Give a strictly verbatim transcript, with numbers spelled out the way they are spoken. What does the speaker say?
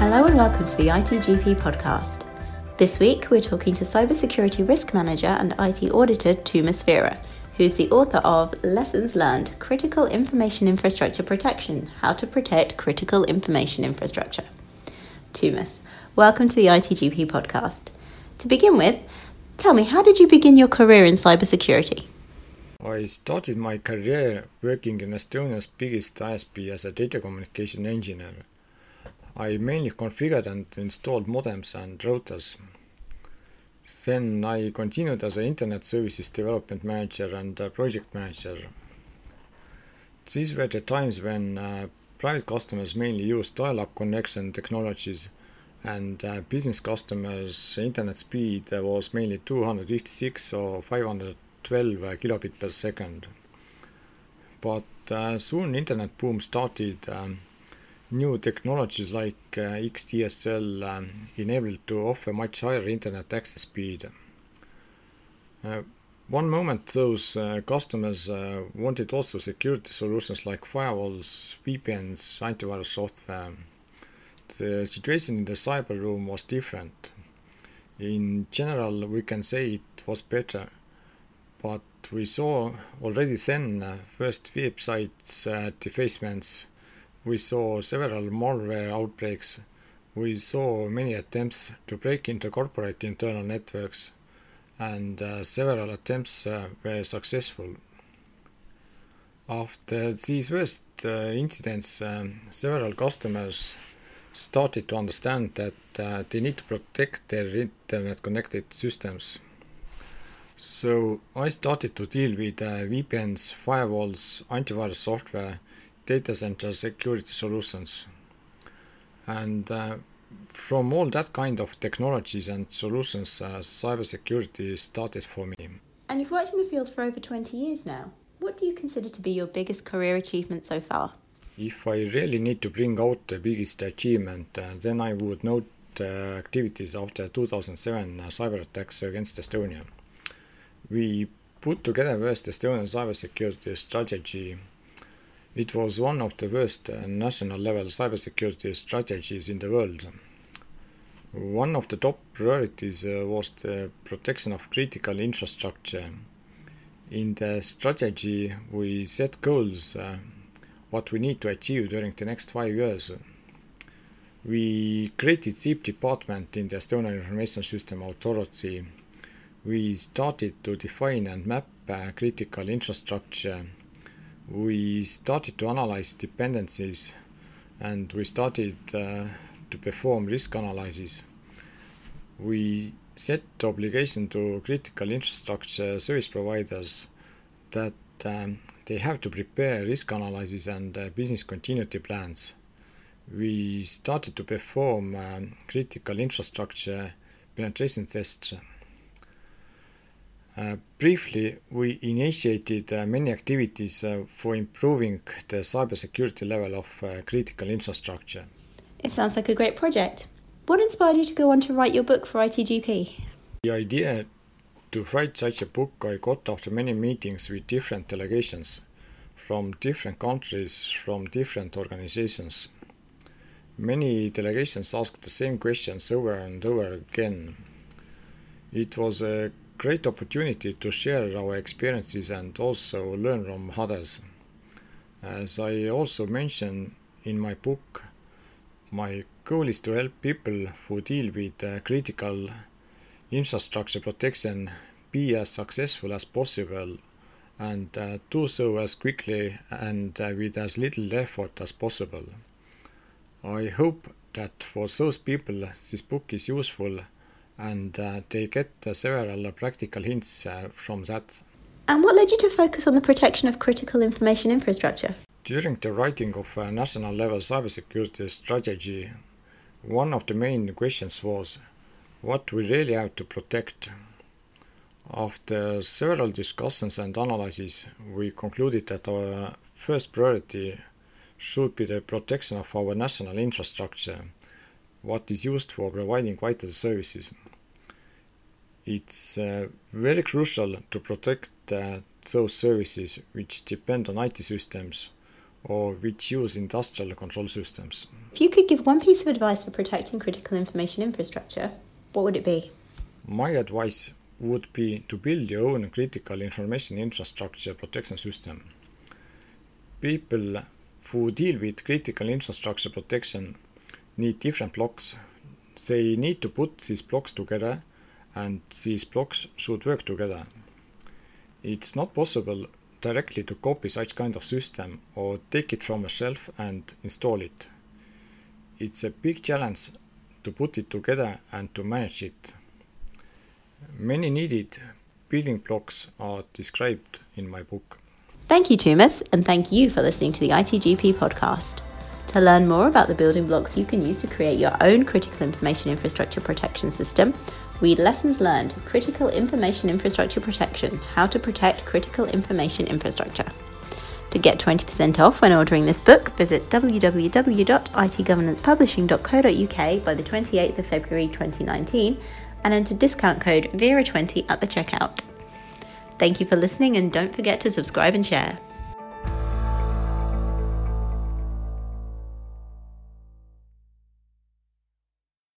Hello and welcome to the I T G P podcast. This week we're talking to cybersecurity risk manager and I T auditor Tumas Vera, who's the author of Lessons Learned, Critical Information Infrastructure Protection, How to Protect Critical Information Infrastructure. Tumas, welcome to the I T G P podcast. To begin with, tell me, how did you begin your career in cybersecurity? I started my career working in Estonia's biggest I S P as a data communication engineer. I mainly configured and installed modems and routers. Then I continued as an Internet Services Development Manager and a Project Manager. These were the times when uh, private customers mainly used dial-up connection technologies and uh, business customers' internet speed was mainly two hundred fifty-six or five hundred twelve kilobits per second. But uh, soon internet boom started. Um, New technologies like uh, X T S L um, enabled to offer much higher internet access speed. Uh, one moment those uh, customers uh, wanted also security solutions like firewalls, V P Ns, antivirus software. The situation in the cyber room was different. In general, we can say it was better, but we saw already then uh, first websites uh, defacements. We saw several malware outbreaks. We saw many attempts to break into corporate internal networks, and uh, several attempts uh, were successful. After these first uh, incidents, um, several customers started to understand that uh, they need to protect their internet-connected systems. So I started to deal with uh, V P Ns, firewalls, antivirus software, data center security solutions. And uh, from all that kind of technologies and solutions, uh, cybersecurity started for me. And you've worked in the field for over twenty years now. What do you consider to be your biggest career achievement so far? If I really need to bring out the biggest achievement, uh, then I would note uh, activities after two thousand seven uh, cyber attacks against Estonia. We put together first Estonian cybersecurity strategy. It was one of the worst national-level cybersecurity strategies in the world. One of the top priorities uh, was the protection of critical infrastructure. In the strategy, we set goals, uh, what we need to achieve during the next five years. We created C I I P department in the Estonian Information System Authority. We started to define and map uh, critical infrastructure. We started to analyze dependencies, and we started uh, to perform risk analysis. We set the obligation to critical infrastructure service providers that um, they have to prepare risk analysis and uh, business continuity plans. We started to perform um, critical infrastructure penetration tests. Uh, briefly, we initiated uh, many activities uh, for improving the cybersecurity level of uh, critical infrastructure. It sounds like a great project. What inspired you to go on to write your book for I T G P? The idea to write such a book I got after many meetings with different delegations from different countries, from different organizations. Many delegations asked the same questions over and over again. It was a great opportunity to share our experiences and also learn from others. As I also mentioned in my book, my goal is to help people who deal with uh, critical infrastructure protection be as successful as possible and uh, do so as quickly and uh, with as little effort as possible. I hope that for those people this book is useful and uh, they get uh, several practical hints uh, from that. And what led you to focus on the protection of critical information infrastructure? During the writing of a national-level cybersecurity strategy, one of the main questions was what we really have to protect. After several discussions and analyses, we concluded that our first priority should be the protection of our national infrastructure, what is used for providing vital services. It's uh, very crucial to protect uh, those services which depend on I T systems, or which use industrial control systems. If you could give one piece of advice for protecting critical information infrastructure, what would it be? My advice would be to build your own critical information infrastructure protection system. People who deal with critical infrastructure protection need different blocks. They need to put these blocks together, and these blocks should work together. It's not possible directly to copy such kind of system or take it from a shelf and install it. It's a big challenge to put it together and to manage it. Many needed building blocks are described in my book. Thank you, Tumas, and thank you for listening to the I T G P podcast. To learn more about the building blocks you can use to create your own critical information infrastructure protection system, read Lessons Learned, Critical Information Infrastructure Protection, How to Protect Critical Information Infrastructure. To get twenty percent off when ordering this book, visit w w w dot i t governance publishing dot co dot u k by the twenty-eighth of February twenty nineteen and enter discount code Vera twenty at the checkout. Thank you for listening, and don't forget to subscribe and share.